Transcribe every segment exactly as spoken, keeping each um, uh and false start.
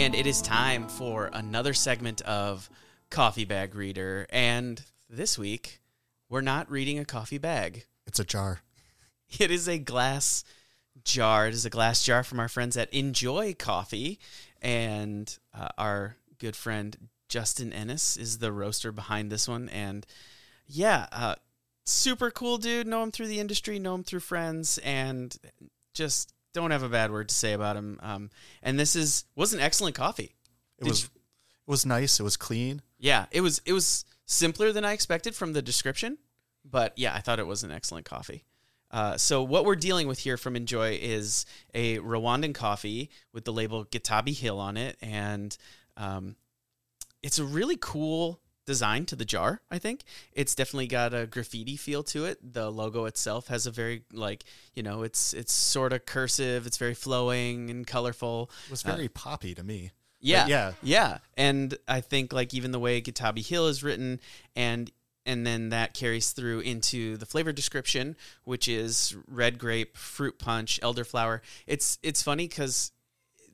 And it is time for another segment of Coffee Bag Reader. And this week, we're not reading a coffee bag. It's a jar. It is a glass jar. It is a glass jar from our friends at Enjoy Coffee. And uh, our good friend Justin Ennis is the roaster behind this one. And yeah, uh, super cool dude. Know him through the industry, know him through friends, and just don't have a bad word to say about him. Um, and this is was an excellent coffee. It Did was you, it was nice. It was clean. Yeah, it was it was simpler than I expected from the description. But yeah, I thought it was an excellent coffee. Uh, so what we're dealing with here from Enjoy is a Rwandan coffee with the label Gitabi Hill on it. And um, it's a really cool design to the jar, I think. It's definitely got a graffiti feel to it. The logo itself has a very, like, you know, it's it's sort of cursive. It's very flowing and colorful. It was very uh, poppy to me. Yeah, but yeah. Yeah. And I think, like, even the way Gitabi Hill is written and And then that carries through into the flavor description, which is red grape, fruit punch, elderflower. It's it's funny because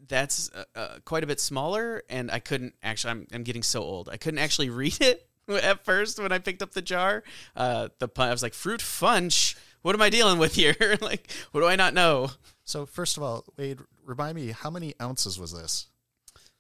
that's uh, quite a bit smaller, and I couldn't actually. I'm I'm getting so old. I couldn't actually read it at first when I picked up the jar. Uh, the I was like, fruit punch. What am I dealing with here? Like, what do I not know? So first of all, Wade, remind me, how many ounces was this?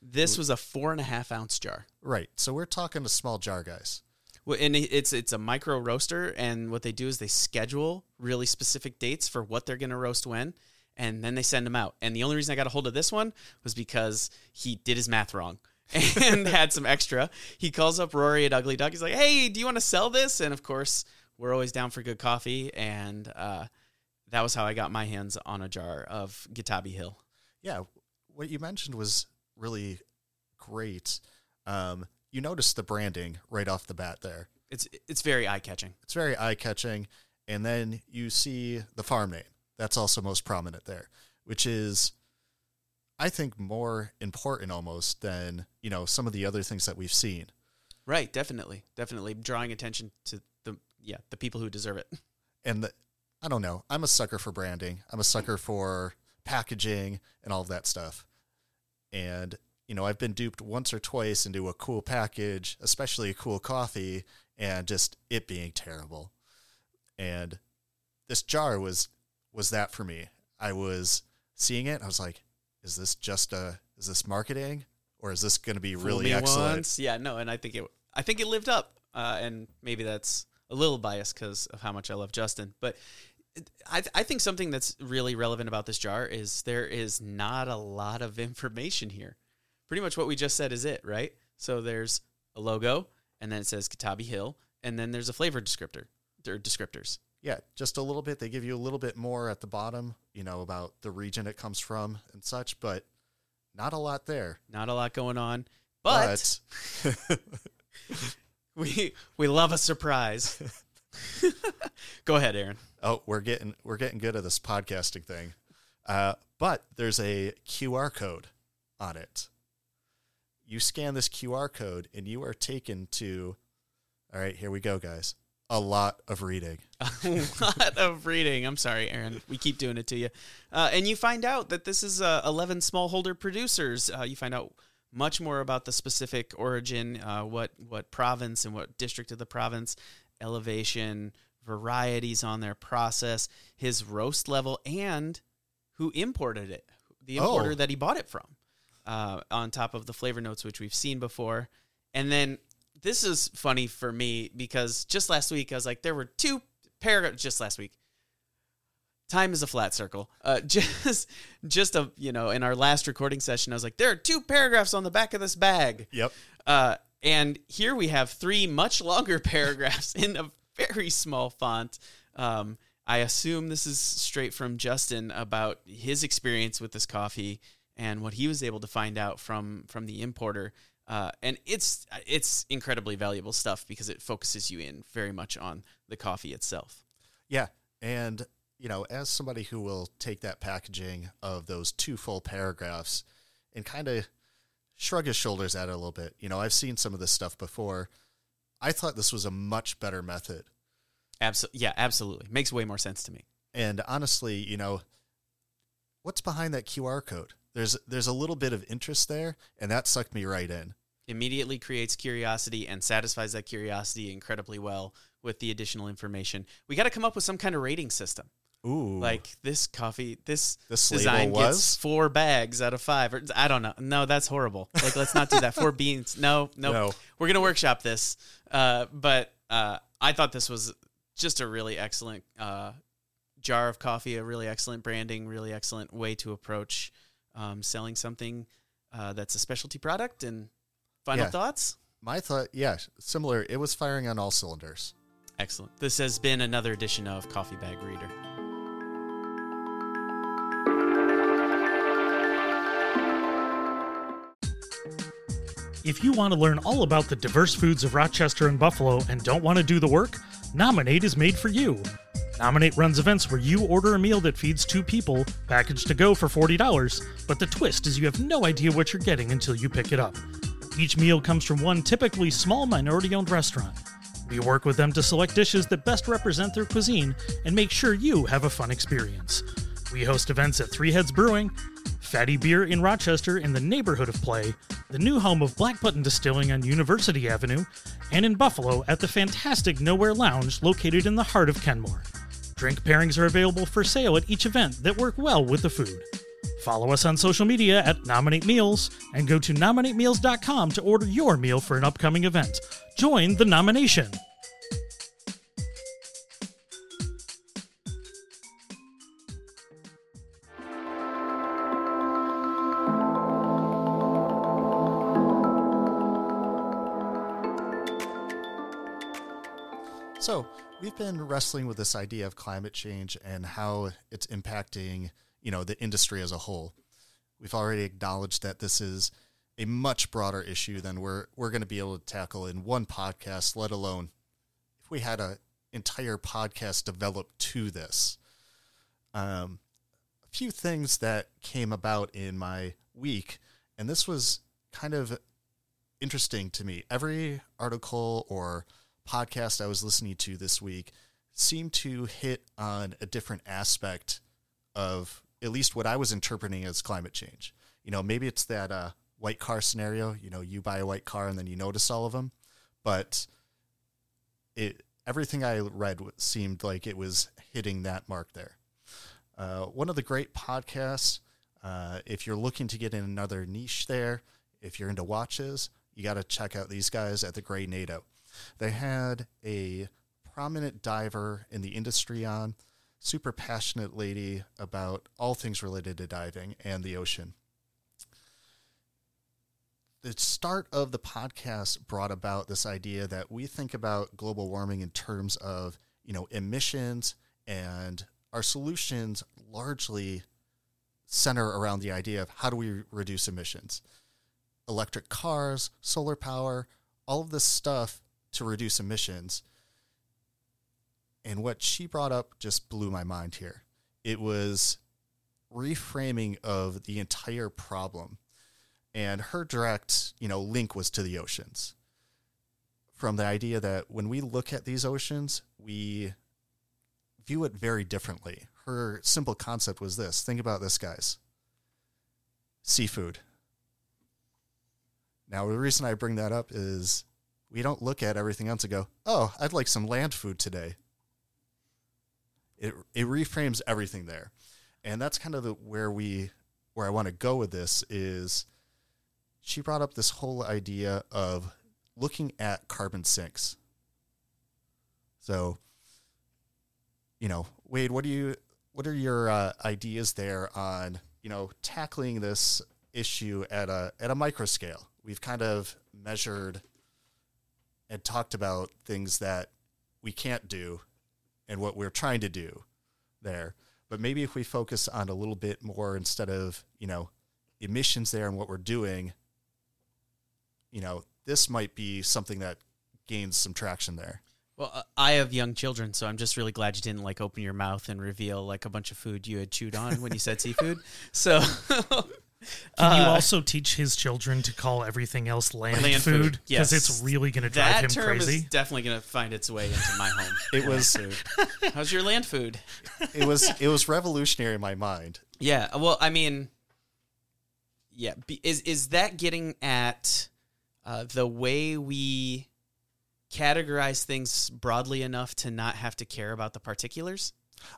This was a four and a half ounce jar. Right. So we're talking a small jar, guys. Well, and it's it's a micro roaster, and what they do is they schedule really specific dates for what they're going to roast when, and then they send them out. And the only reason I got a hold of this one was because he did his math wrong and had some extra. He calls up Rory at Ugly Duck. He's like, hey, do you want to sell this? And, of course, we're always down for good coffee, and uh, that was how I got my hands on a jar of Gitabi Hill. Yeah, what you mentioned was really great. Um You notice the branding right off the bat there. It's it's very eye-catching. It's very eye-catching. And then you see the farm name. That's also most prominent there, which is, I think, more important almost than, you know, some of the other things that we've seen. Right, definitely. Definitely drawing attention to the yeah the people who deserve it. And the, I don't know. I'm a sucker for branding. I'm a sucker for packaging and all of that stuff. And you know, I've been duped once or twice into a cool package, especially a cool coffee, and just it being terrible. And this jar was was that for me. I was seeing it. I was like, is this just a, is this marketing? Or is this going to be really excellent? Once. Yeah, no, and I think it I think it lived up. Uh, and maybe that's a little biased because of how much I love Justin. But I, I think something that's really relevant about this jar is there is not a lot of information here. Pretty much what we just said is it, right? So there's a logo, and then it says Gitabi Hill, and then there's a flavor descriptor, or descriptors. Yeah, just a little bit. They give you a little bit more at the bottom, you know, about the region it comes from and such, but not a lot there. Not a lot going on, but, but. we we love a surprise. Go ahead, Aaron. Oh, we're getting we're getting good at this podcasting thing, uh, but there's a Q R code on it. You scan this Q R code and you are taken to, all right, here we go, guys. A lot of reading. A lot of reading. I'm sorry, Aaron. We keep doing it to you. Uh, and you find out that this is uh, eleven smallholder producers. Uh, you find out much more about the specific origin, uh, what, what province and what district of the province, elevation, varieties on their process, his roast level, and who imported it, the importer oh. that he bought it from. Uh, on top of the flavor notes, which we've seen before. And then this is funny for me because just last week, I was like, there were two paragraphs just last week. Time is a flat circle. Uh, just, just a, you know, in our last recording session, I was like, there are two paragraphs on the back of this bag. Yep. Uh, and here we have three much longer paragraphs in a very small font. Um, I assume this is straight from Justin about his experience with this coffee and what he was able to find out from from the importer. Uh, and it's it's incredibly valuable stuff because it focuses you in very much on the coffee itself. Yeah, and, you know, as somebody who will take that packaging of those two full paragraphs and kind of shrug his shoulders at it a little bit, you know, I've seen some of this stuff before. I thought this was a much better method. Absol- yeah, absolutely. Makes way more sense to me. And honestly, you know, what's behind that Q R code? there's there's a little bit of interest there, and that sucked me right in. Immediately creates curiosity and satisfies that curiosity incredibly well with the additional information. We got to come up with some kind of rating system. Ooh. Like this coffee, this, this design gets four bags out of five. Or, I don't know. No, that's horrible. Like, let's not do that. Four beans. No, no. no. We're going to workshop this. Uh, but uh, I thought this was just a really excellent uh, jar of coffee, a really excellent branding, really excellent way to approach um, selling something uh, that's a specialty product. And final yeah. thoughts? My thought, yeah, similar. It was firing on all cylinders. Excellent. This has been another edition of Coffee Bag Reader. If you want to learn all about the diverse foods of Rochester and Buffalo and don't want to do the work, Nominate is made for you. Nominate runs events where you order a meal that feeds two people, packaged to go for forty dollars, but the twist is you have no idea what you're getting until you pick it up. Each meal comes from one typically small minority-owned restaurant. We work with them to select dishes that best represent their cuisine and make sure you have a fun experience. We host events at Three Heads Brewing, Fatty Beer in Rochester in the neighborhood of Play, the new home of Black Button Distilling on University Avenue, and in Buffalo at the fantastic Nowhere Lounge located in the heart of Kenmore. Drink pairings are available for sale at each event that work well with the food. Follow us on social media at Nominate Meals and go to nominate meals dot com to order your meal for an upcoming event. Join the nomination! So we've been wrestling with this idea of climate change and how it's impacting, you know, the industry as a whole. We've already acknowledged that this is a much broader issue than we're we're going to be able to tackle in one podcast, let alone if we had an entire podcast developed to this. Um, a few things that came about in my week, and this was kind of interesting to me. Every article or podcast I was listening to this week seemed to hit on a different aspect of at least what I was interpreting as climate change. You know, maybe it's that uh, white car scenario, you know, you buy a white car and then you notice all of them. But it everything I read seemed like it was hitting that mark there. Uh, one of the great podcasts, uh, if you're looking to get in another niche there, if you're into watches, you got to check out these guys at the Gray NATO. They had a prominent diver in the industry on, super passionate lady about all things related to diving and the ocean. The start of the podcast brought about this idea that we think about global warming in terms of, you know, emissions, and our solutions largely center around the idea of how do we reduce emissions. Electric cars, solar power, all of this stuff to reduce emissions. And what she brought up just blew my mind here. It was reframing of the entire problem. And her direct, you know, link was to the oceans. From the idea that when we look at these oceans, we view it very differently. Her simple concept was this. Think about this, guys. Seafood. Now, the reason I bring that up is we don't look at everything else and go, oh, I'd like some land food today. It it reframes everything there. And that's kind of the, where we where I want to go with this is she brought up this whole idea of looking at carbon sinks. So, you know, Wade, what do you what are your uh, ideas there on, you know, tackling this issue at a at a micro scale? We've kind of measured and talked about things that we can't do and what we're trying to do there. But maybe if we focus on a little bit more instead of, you know, emissions there and what we're doing, you know, this might be something that gains some traction there. Well, I have young children, so I'm just really glad you didn't, like, open your mouth and reveal, like, a bunch of food you had chewed on when you said seafood. So... Can uh, you also teach his children to call everything else land, land food? Because yes. It's really going to drive that him term crazy. Is definitely going to find its way into my home. It was how's your land food? It was it was revolutionary in my mind. Yeah, well, I mean, Yeah. Is is that getting at uh, the way we categorize things broadly enough to not have to care about the particulars?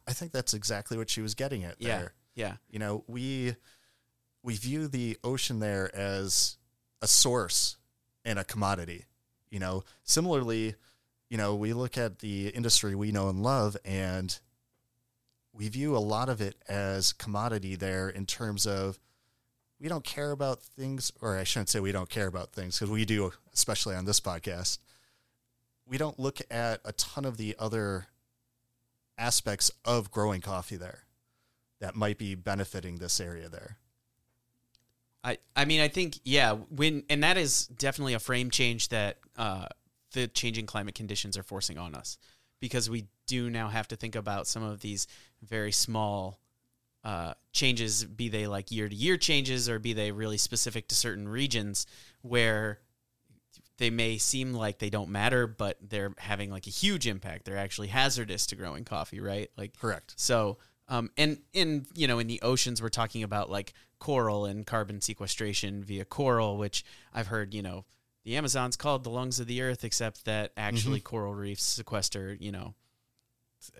I think that's exactly what she was getting at there. Yeah. Yeah. You know, we we view the ocean there as a source and a commodity. You know, similarly, you know, we look at the industry we know and love, and we view a lot of it as commodity there in terms of we don't care about things, or I shouldn't say we don't care about things, because we do, especially on this podcast. We don't look at a ton of the other aspects of growing coffee there that might be benefiting this area there. I, I mean, I think, yeah, when, and that is definitely a frame change that uh, the changing climate conditions are forcing on us, because we do now have to think about some of these very small uh, changes, be they like year-to-year changes or be they really specific to certain regions where they may seem like they don't matter, but they're having like a huge impact. They're actually hazardous to growing coffee, right? Like, correct. So, um, and in, you know, in the oceans, we're talking about like coral and carbon sequestration via coral, which I've heard, you know, the Amazon's called the lungs of the earth, except that actually mm-hmm. coral reefs sequester, you know,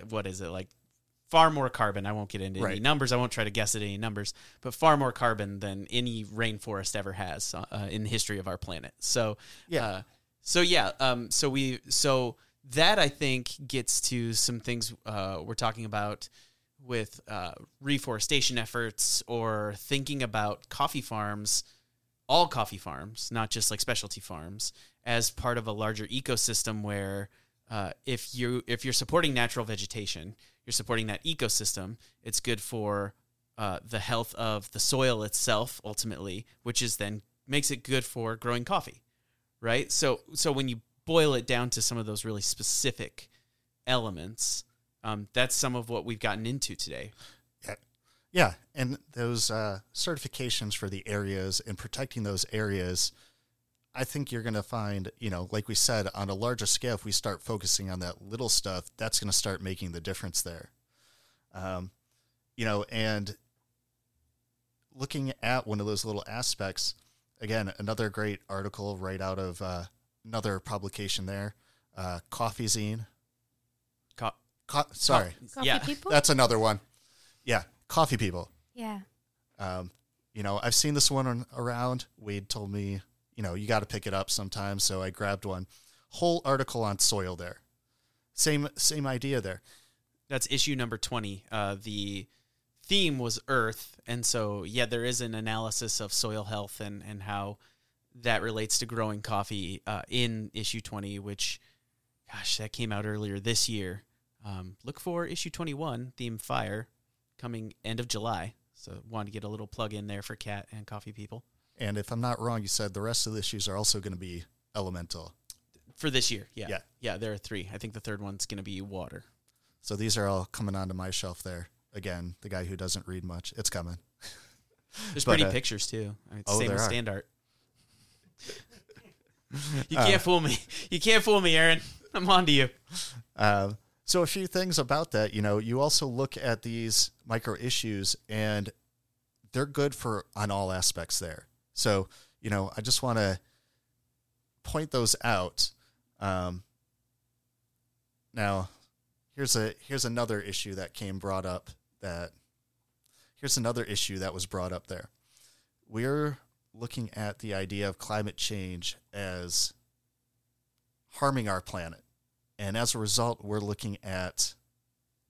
what is it, like far more carbon. I won't get into right. any numbers. I won't try to guess at any numbers, but far more carbon than any rainforest ever has uh, in the history of our planet. So, yeah. Uh, so yeah. Um, so we, so that I think gets to some things uh, we're talking about with uh, reforestation efforts, or thinking about coffee farms, all coffee farms, not just like specialty farms, as part of a larger ecosystem where uh, if you, if you're supporting natural vegetation, you're supporting that ecosystem. It's good for uh, the health of the soil itself, ultimately, which is then makes it good for growing coffee, right? So, so when you boil it down to some of those really specific elements, um, that's some of what we've gotten into today. Yeah, yeah. And those uh, certifications for the areas and protecting those areas, I think you're going to find, you know, like we said, on a larger scale, if we start focusing on that little stuff, that's going to start making the difference there. Um, you know, and looking at one of those little aspects, again, another great article right out of uh, another publication there, uh, Coffee Zine. Co- Co- sorry. Coffee yeah. People? That's another one. Yeah. Coffee People. Yeah. Um, you know, I've seen this one on, around. Wade told me, you know, you got to pick it up sometime. So I grabbed one. Whole article on soil there. Same same idea there. That's issue number twenty. Uh, the theme was earth. And so, yeah, there is an analysis of soil health and, and how that relates to growing coffee uh, in issue twenty, which, gosh, that came out earlier this year. Um, look for issue twenty-one, theme fire, coming end of July. So wanted to get a little plug in there for Cat and Coffee People. And if I'm not wrong, you said the rest of the issues are also going to be elemental. For this year, yeah. Yeah, yeah, there are three. I think the third one's going to be water. So these are all coming onto my shelf there. Again, the guy who doesn't read much, it's coming. There's but, pretty uh, pictures, too. I mean, it's oh, same with stand art. You can't uh, fool me. You can't fool me, Aaron. I'm on to you. Uh, so a few things about that. You know, you also look at these micro issues, and they're good for on all aspects there. So, you know, I just want to point those out. Um, now, here's a here's another issue that came brought up that here's another issue that was brought up there. We're looking at the idea of climate change as harming our planet. And as a result, we're looking at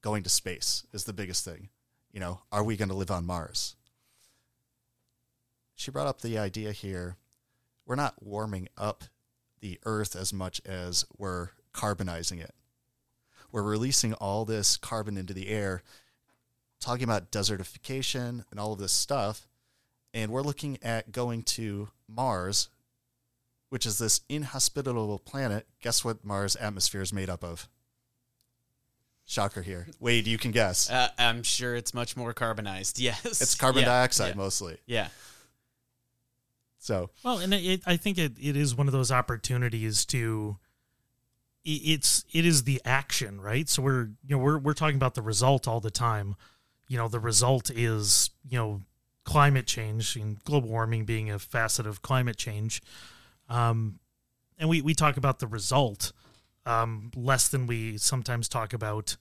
going to space is the biggest thing. You know, are we going to live on Mars? She brought up the idea here, we're not warming up the earth as much as we're carbonizing it. We're releasing all this carbon into the air, talking about desertification and all of this stuff, and we're looking at going to Mars, which is this inhospitable planet. Guess what Mars' atmosphere is made up of? Shocker here. Wade, you can guess. Uh, I'm sure it's much more carbonized, yes. It's carbon yeah, dioxide yeah. mostly. Yeah. So well, and it, I think it, it is one of those opportunities to it, it's it is the action, right? So we're you know we're we're talking about the result all the time. You know, the result is you know climate change and global warming being a facet of climate change. Um, and we, we talk about the result um, less than we sometimes talk about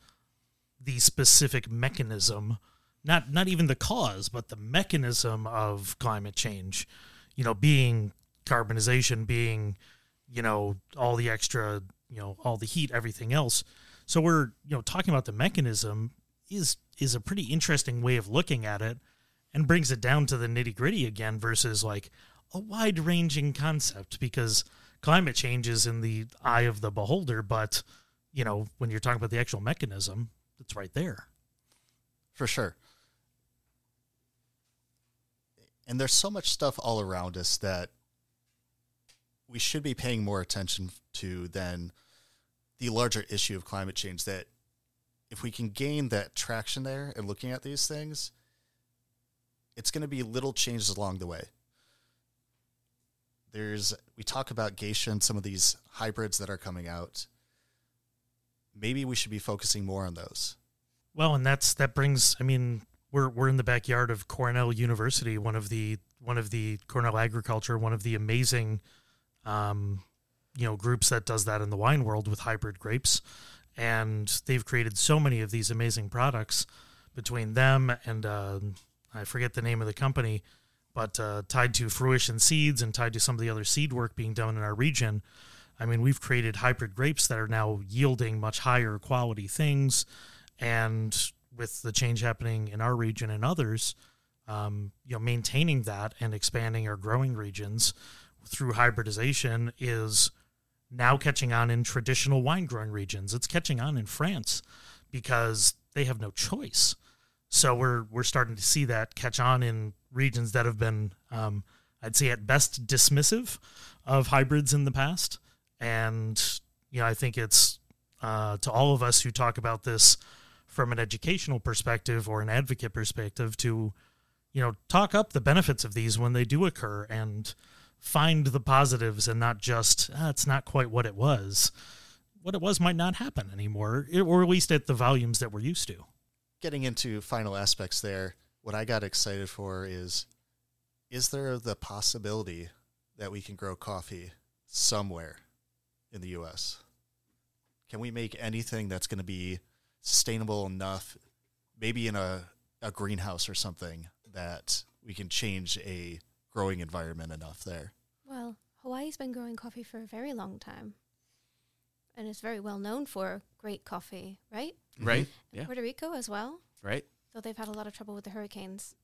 the specific mechanism, not not even the cause, but the mechanism of climate change, you know, being carbonization, being, you know, all the extra, you know, all the heat, everything else. So we're, you know, talking about the mechanism is is a pretty interesting way of looking at it and brings it down to the nitty-gritty again versus like a wide-ranging concept, because climate change is in the eye of the beholder, but, you know, when you're talking about the actual mechanism, it's right there. For sure. And there's so much stuff all around us that we should be paying more attention to than the larger issue of climate change, that if we can gain that traction there and looking at these things, it's going to be little changes along the way. There's, we talk about Geisha and some of these hybrids that are coming out. Maybe we should be focusing more on those. Well, and that's, that brings, I mean, we're, we're in the backyard of Cornell University, one of the, one of the Cornell Agriculture, one of the amazing, um, you know, groups that does that in the wine world with hybrid grapes. And they've created so many of these amazing products between them and, uh, I forget the name of the company, but uh, tied to Fruition Seeds and tied to some of the other seed work being done in our region. I mean, we've created hybrid grapes that are now yielding much higher quality things. And with the change happening in our region and others, um, you know, maintaining that and expanding our growing regions through hybridization is now catching on in traditional wine growing regions. It's catching on in France because they have no choice. So we're we're starting to see that catch on in regions that have been, um, I'd say at best, dismissive of hybrids in the past. And, you know, I think it's uh, to all of us who talk about this from an educational perspective or an advocate perspective to, you know, talk up the benefits of these when they do occur and find the positives and not just, ah, it's not quite what it was. What it was might not happen anymore, or at least at the volumes that we're used to. Getting into final aspects there, what I got excited for is, is there the possibility that we can grow coffee somewhere in the U S? Can we make anything that's going to be sustainable enough, maybe in a, a greenhouse or something, that we can change a growing environment enough there? Well, Hawaii's been growing coffee for a very long time, and it's very well known for great coffee, right? Right. And yeah. Puerto Rico as well. Right. Though they've had a lot of trouble with the hurricanes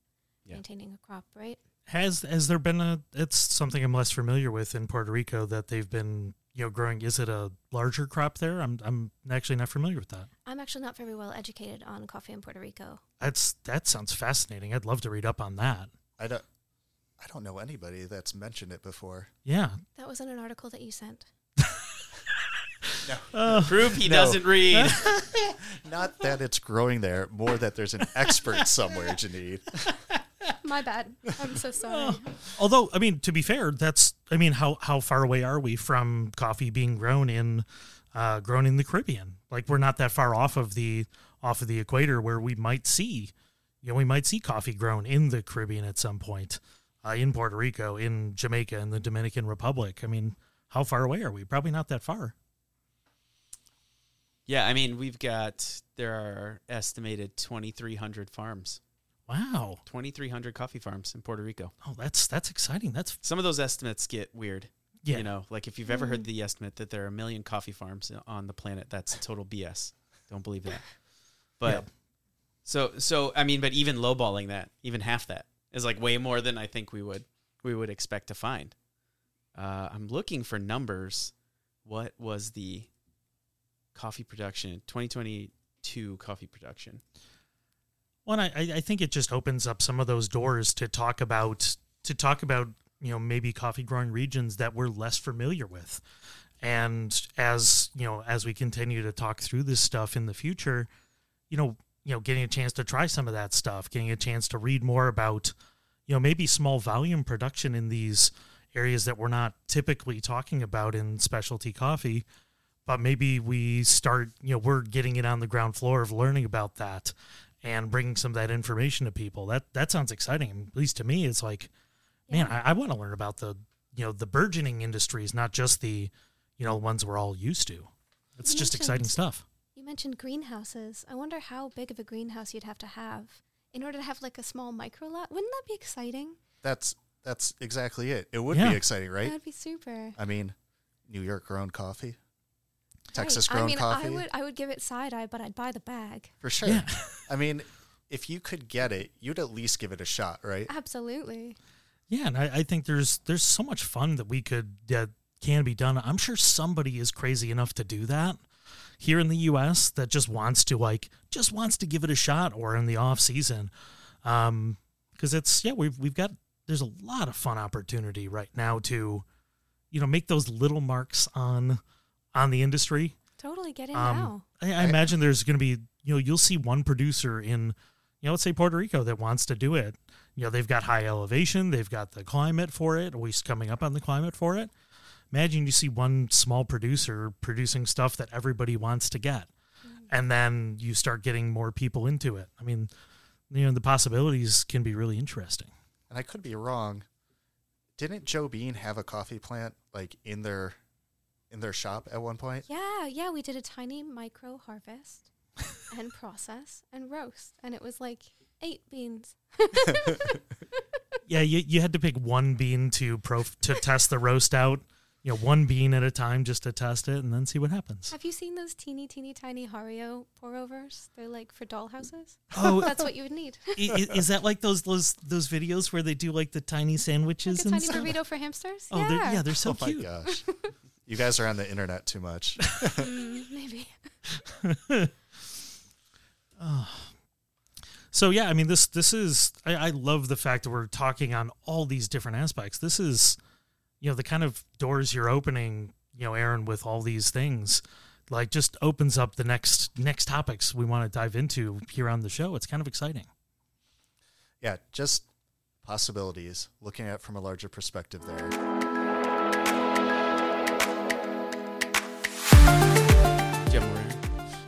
yeah. maintaining a crop, right? Has has there been a, it's something I'm less familiar with in Puerto Rico that they've been, you know, growing. Is it a larger crop there? I'm I'm actually not familiar with that. I'm actually not very well educated on coffee in Puerto Rico. That's that sounds fascinating. I'd love to read up on that. I don't I don't know anybody that's mentioned it before. Yeah. That was in an article that you sent. No. Uh, Prove he no. doesn't read. Not that it's growing there, more that there's an expert somewhere, Janine. My bad. I'm so sorry. Uh, although, I mean, to be fair, that's, I mean, how, how far away are we from coffee being grown in, uh, grown in the Caribbean? Like, we're not that far off of the, off of the equator where we might see, you know, we might see coffee grown in the Caribbean at some point, uh, in Puerto Rico, in Jamaica, in the Dominican Republic. I mean, how far away are we? Probably not that far. Yeah, I mean, we've got, there are estimated twenty-three hundred farms. Wow. twenty-three hundred coffee farms in Puerto Rico. Oh, that's that's exciting. That's Some of those estimates get weird. Yeah. You know, like if you've ever heard the estimate that there are a million coffee farms on the planet, that's total B S. Don't believe that. But yeah. so, so I mean, but even lowballing that, even half that is like way more than I think we would we would expect to find. Uh, I'm looking for numbers. What was the... coffee production, twenty twenty-two coffee production. Well, I, I think it just opens up some of those doors to talk about, to talk about, you know, maybe coffee growing regions that we're less familiar with. And as, you know, as we continue to talk through this stuff in the future, you know, you know, getting a chance to try some of that stuff, getting a chance to read more about, you know, maybe small volume production in these areas that we're not typically talking about in specialty coffee. But maybe we start, you know, we're getting it on the ground floor of learning about that and bringing some of that information to people. That that sounds exciting. At least to me, it's like, yeah. man, I, I want to learn about the, you know, the burgeoning industries, not just the, you know, ones we're all used to. It's you just exciting stuff. You mentioned greenhouses. I wonder how big of a greenhouse you'd have to have in order to have like a small micro lot. Wouldn't that be exciting? That's that's exactly it. It would yeah. be exciting, right? That would be super. I mean, New York grown coffee. Texas grown right. I mean, coffee. I would I would give it side eye, but I'd buy the bag. For sure. Yeah. I mean, if you could get it, you'd at least give it a shot, right? Absolutely. Yeah, and I, I think there's there's so much fun that we could that can be done. I'm sure somebody is crazy enough to do that here in the U S that just wants to like just wants to give it a shot, or in the off season. Um, because it's yeah, we've we've got there's a lot of fun opportunity right now to, you know, make those little marks on on the industry. Totally get in um, now. I, I imagine there's going to be, you know, you'll see one producer in, you know, let's say Puerto Rico that wants to do it. You know, they've got high elevation, they've got the climate for it, always coming up on the climate for it. Imagine you see one small producer producing stuff that everybody wants to get. Mm. And then you start getting more people into it. I mean, you know, the possibilities can be really interesting. And I could be wrong. Didn't Joe Bean have a coffee plant like in their... in their shop at one point? Yeah, yeah. We did a tiny micro harvest and process and roast. And it was like eight beans. yeah, you you had to pick one bean to prof- to test the roast out. You know, one bean at a time just to test it and then see what happens. Have you seen those teeny, teeny, tiny Hario pour-overs? They're like for dollhouses. Oh. That's what you would need. is, is that like those those those videos where they do like the tiny sandwiches? Like a and tiny stuff? Burrito for hamsters? Oh, yeah, they're, yeah, they're so oh cute. Oh my gosh. You guys are on the internet too much. mm, maybe. oh. So, yeah, I mean, this this is, I, I love the fact that we're talking on all these different aspects. This is, you know, the kind of doors you're opening, you know, Aaron, with all these things, like just opens up the next next topics we want to dive into here on the show. It's kind of exciting. Yeah, just possibilities, looking at it from a larger perspective there.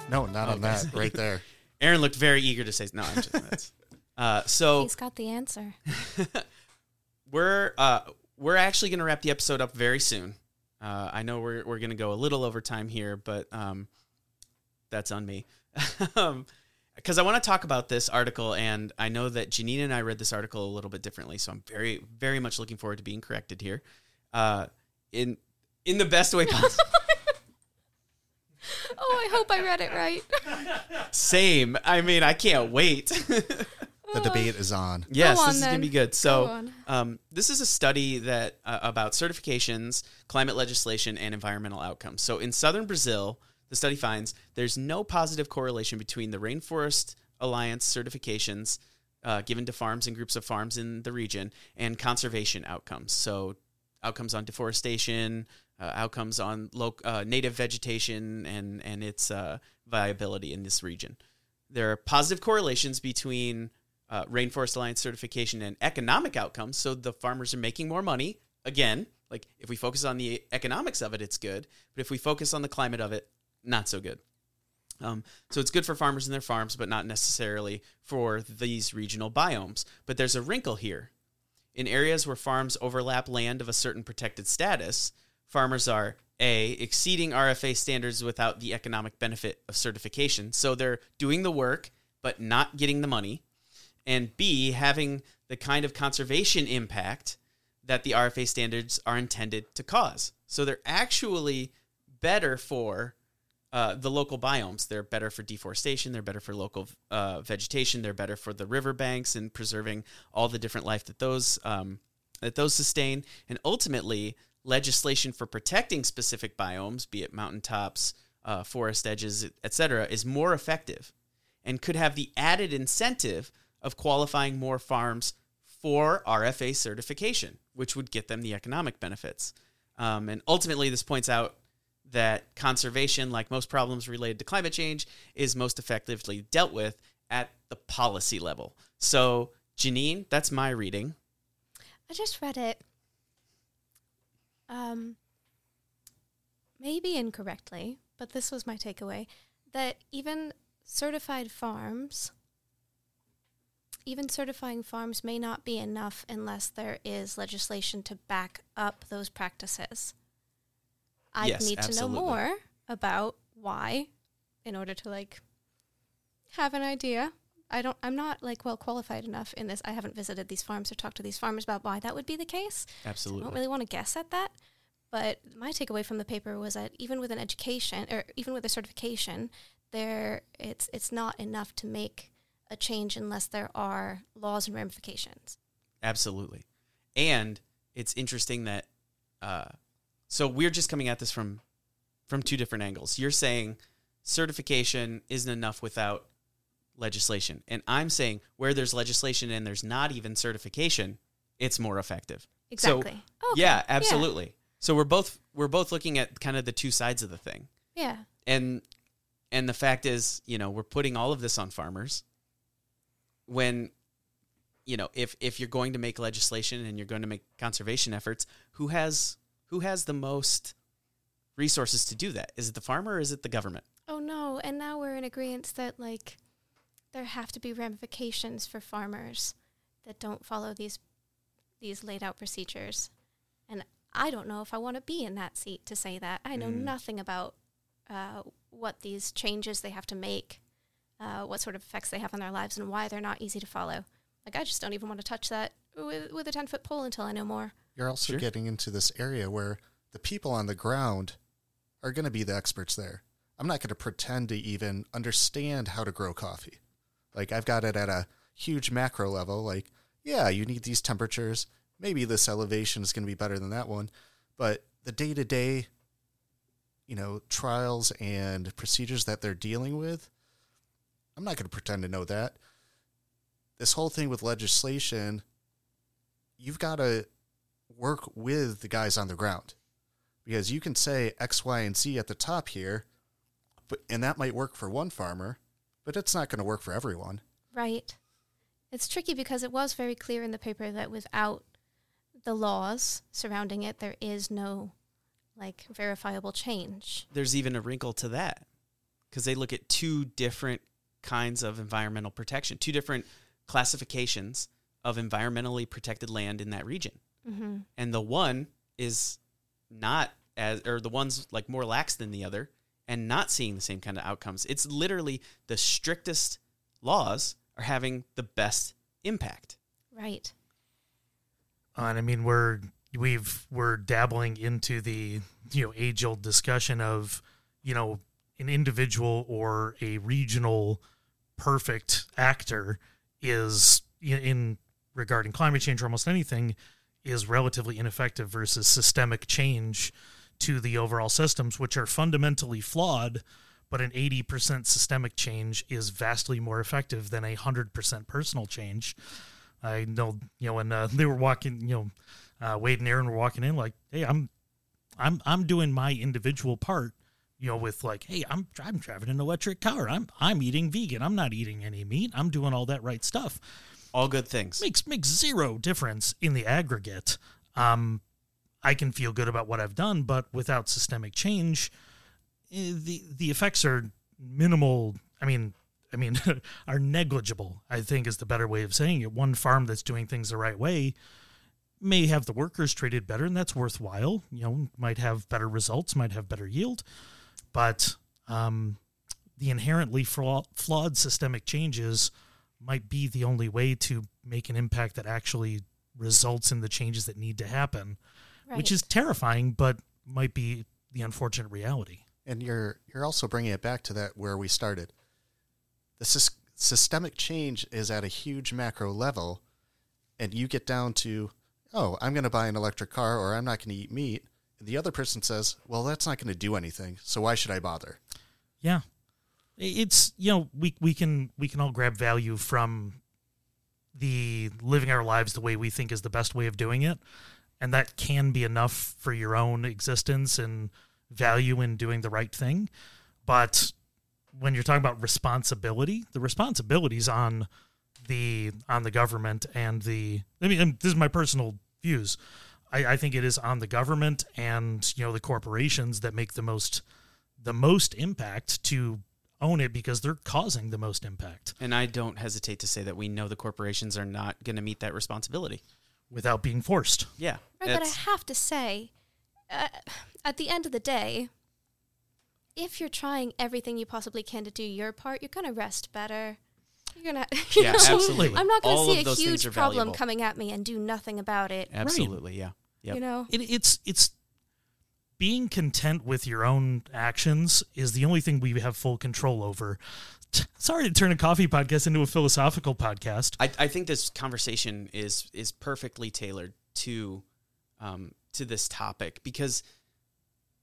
No, not okay. on that. Right there. Aaron looked very eager to say, no, I'm just that's uh, so he's got the answer. we're uh, we're actually going to wrap the episode up very soon. Uh, I know we're we're going to go a little over time here, but um, that's on me. Because um, I want to talk about this article, and I know that Janine and I read this article a little bit differently, so I'm very, very much looking forward to being corrected here uh, in in the best way possible. Oh, I hope I read it right. Same. I mean, I can't wait. The debate is on. Yes, on, this is going to be good. So go um, this is a study that uh, about certifications, climate legislation, and environmental outcomes. So in southern Brazil, the study finds there's no positive correlation between the Rainforest Alliance certifications uh, given to farms and groups of farms in the region and conservation outcomes. So outcomes on deforestation, Uh, outcomes on lo- uh, native vegetation and, and its uh, viability in this region. There are positive correlations between uh, Rainforest Alliance certification and economic outcomes, so the farmers are making more money. Again, like if we focus on the economics of it, it's good, but if we focus on the climate of it, not so good. Um, so it's good for farmers and their farms, but not necessarily for these regional biomes. But there's a wrinkle here. In areas where farms overlap land of a certain protected status, farmers are, A, exceeding R F A standards without the economic benefit of certification. So they're doing the work, but not getting the money. And B, having the kind of conservation impact that the R F A standards are intended to cause. So they're actually better for uh, the local biomes. They're better for deforestation. They're better for local uh, vegetation. They're better for the riverbanks and preserving all the different life that those um, that those sustain. And ultimately, legislation for protecting specific biomes, be it mountaintops, uh, forest edges, et cetera, is more effective and could have the added incentive of qualifying more farms for R F A certification, which would get them the economic benefits. Um, and ultimately, this points out that conservation, like most problems related to climate change, is most effectively dealt with at the policy level. So, Janine, that's my reading. I just read it. Um, maybe incorrectly, but this was my takeaway, that even certified farms even certifying farms may not be enough unless there is legislation to back up those practices. I'd yes, need absolutely. to know more about why in order to, like, have an idea. I don't, I'm not, like, well qualified enough in this. I haven't visited these farms or talked to these farmers about why that would be the case. Absolutely. So I don't really want to guess at that. But my takeaway from the paper was that even with an education or even with a certification, there it's it's not enough to make a change unless there are laws and ramifications. Absolutely. And it's interesting that uh, so we're just coming at this from from two different angles. You're saying certification isn't enough without legislation. And I'm saying where there's legislation and there's not even certification, it's more effective. Exactly. So, oh, okay. Yeah, absolutely. Yeah. So we're both we're both looking at kind of the two sides of the thing. Yeah. And and the fact is, you know, we're putting all of this on farmers when, you know, if if you're going to make legislation and you're going to make conservation efforts, who has who has the most resources to do that? Is it the farmer or is it the government? Oh no, and now we're in agreement that, like, there have to be ramifications for farmers that don't follow these these laid out procedures. And I don't know if I want to be in that seat to say that. I know mm. nothing about uh, what these changes they have to make, uh, what sort of effects they have on their lives, and why they're not easy to follow. Like, I just don't even want to touch that with, with a ten-foot pole until I know more. You're also sure. getting into this area where the people on the ground are going to be the experts there. I'm not going to pretend to even understand how to grow coffee. Like, I've got it at a huge macro level. Like, yeah, you need these temperatures. Maybe this elevation is going to be better than that one, but the day-to-day, you know, trials and procedures that they're dealing with, I'm not going to pretend to know that. This whole thing with legislation, you've got to work with the guys on the ground, because you can say X, Y, and Z at the top here, but and that might work for one farmer, but it's not going to work for everyone. Right. It's tricky because it was very clear in the paper that without the laws surrounding it, there is no, like, verifiable change. There's even a wrinkle to that, because they look at two different kinds of environmental protection, two different classifications of environmentally protected land in that region. Mm-hmm. And the one is not as, or the one's, like, more lax than the other and not seeing the same kind of outcomes. It's literally the strictest laws are having the best impact. Right. Uh, and I mean, we're we've we're dabbling into the, you know, age-old discussion of, you know, an individual or a regional perfect actor is in, in regarding climate change or almost anything is relatively ineffective versus systemic change to the overall systems, which are fundamentally flawed. But an eighty percent systemic change is vastly more effective than a one hundred percent personal change. I know, you know, when uh, they were walking, you know, uh, Wade and Aaron were walking in like, hey, I'm I'm I'm doing my individual part, you know, with like, hey, I'm I'm driving an electric car. I'm I'm eating vegan. I'm not eating any meat. I'm doing all that right stuff. All good things. Makes makes zero difference in the aggregate. Um, I can feel good about what I've done, but without systemic change, the the effects are minimal. I mean, I mean, are negligible, I think is the better way of saying it. One farm that's doing things the right way may have the workers treated better, and that's worthwhile. You know, might have better results, might have better yield, but um, the inherently flaw, flawed systemic changes might be the only way to make an impact that actually results in the changes that need to happen, right. Which is terrifying, but might be the unfortunate reality. And you're you're also bringing it back to that where we started. The sy- systemic change is at a huge macro level, and you get down to, oh, I'm going to buy an electric car, or I'm not going to eat meat. And the other person says, well, that's not going to do anything, so why should I bother? Yeah, it's, you know, we we can we can all grab value from the living our lives the way we think is the best way of doing it, and that can be enough for your own existence and value in doing the right thing. But when you're talking about responsibility, the responsibility is on the on the government and the I mean and this is my personal views. I, I think it is on the government and, you know, the corporations that make the most the most impact to own it because they're causing the most impact. And I don't hesitate to say that we know the corporations are not going to meet that responsibility. Without being forced. Yeah. Right, but I have to say, uh, at the end of the day, if you're trying everything you possibly can to do your part, you're going to rest better. You're going to... Yeah, know, absolutely. I'm not going to see a huge problem coming at me and do nothing about it. Absolutely, right. Yeah. Yep. You know? It, it's it's... Being content with your own actions is the only thing we have full control over. T- Sorry to turn a coffee podcast into a philosophical podcast. I, I think this conversation is is perfectly tailored to um, to this topic, because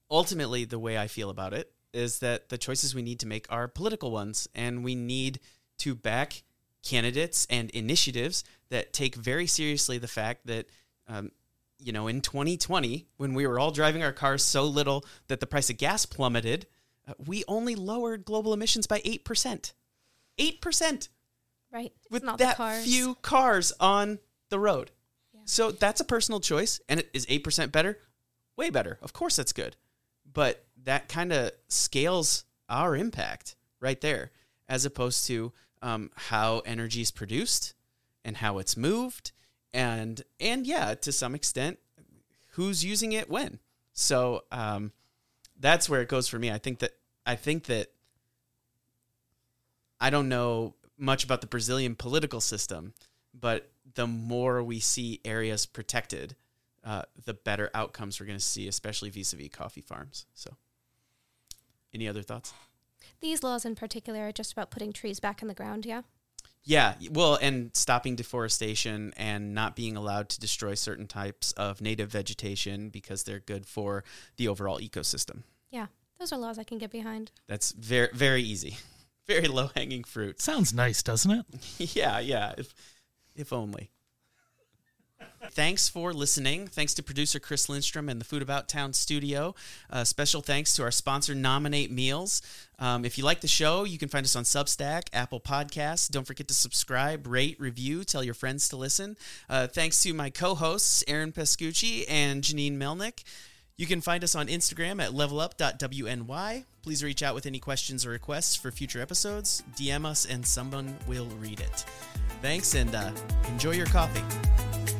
ultimately the way I feel about it is that the choices we need to make are political ones, and we need to back candidates and initiatives that take very seriously the fact that um, you know, in twenty twenty, when we were all driving our cars so little that the price of gas plummeted, uh, we only lowered global emissions by eight percent. eight percent. Right. With that cars. few cars on the road. Yeah. So that's a personal choice. And it is eight percent better? Way better. Of course that's good. But that kind of scales our impact right there, as opposed to um, how energy is produced and how it's moved. And, and yeah, to some extent, who's using it when. So um, that's where it goes for me. I think that, I think that, I don't know much about the Brazilian political system, but the more we see areas protected, uh, the better outcomes we're going to see, especially vis-a-vis coffee farms. So any other thoughts? These laws in particular are just about putting trees back in the ground, yeah? Yeah, well, and stopping deforestation and not being allowed to destroy certain types of native vegetation because they're good for the overall ecosystem. Yeah, those are laws I can get behind. That's very, very easy. Very low-hanging fruit. Sounds nice, doesn't it? yeah, yeah, if, if only. Thanks for listening. Thanks to producer Chris Lindstrom and the Food About Town Studio. Uh, special thanks to our sponsor, Nominate Meals. Um, if you like the show, you can find us on Substack, Apple Podcasts. Don't forget to subscribe, rate, review, tell your friends to listen. Uh, thanks to my co-hosts, Aaron Pascucci and Janine Melnick. You can find us on Instagram at levelup dot w n y. Please reach out with any questions or requests for future episodes. D M us and someone will read it. Thanks, and uh, enjoy your coffee.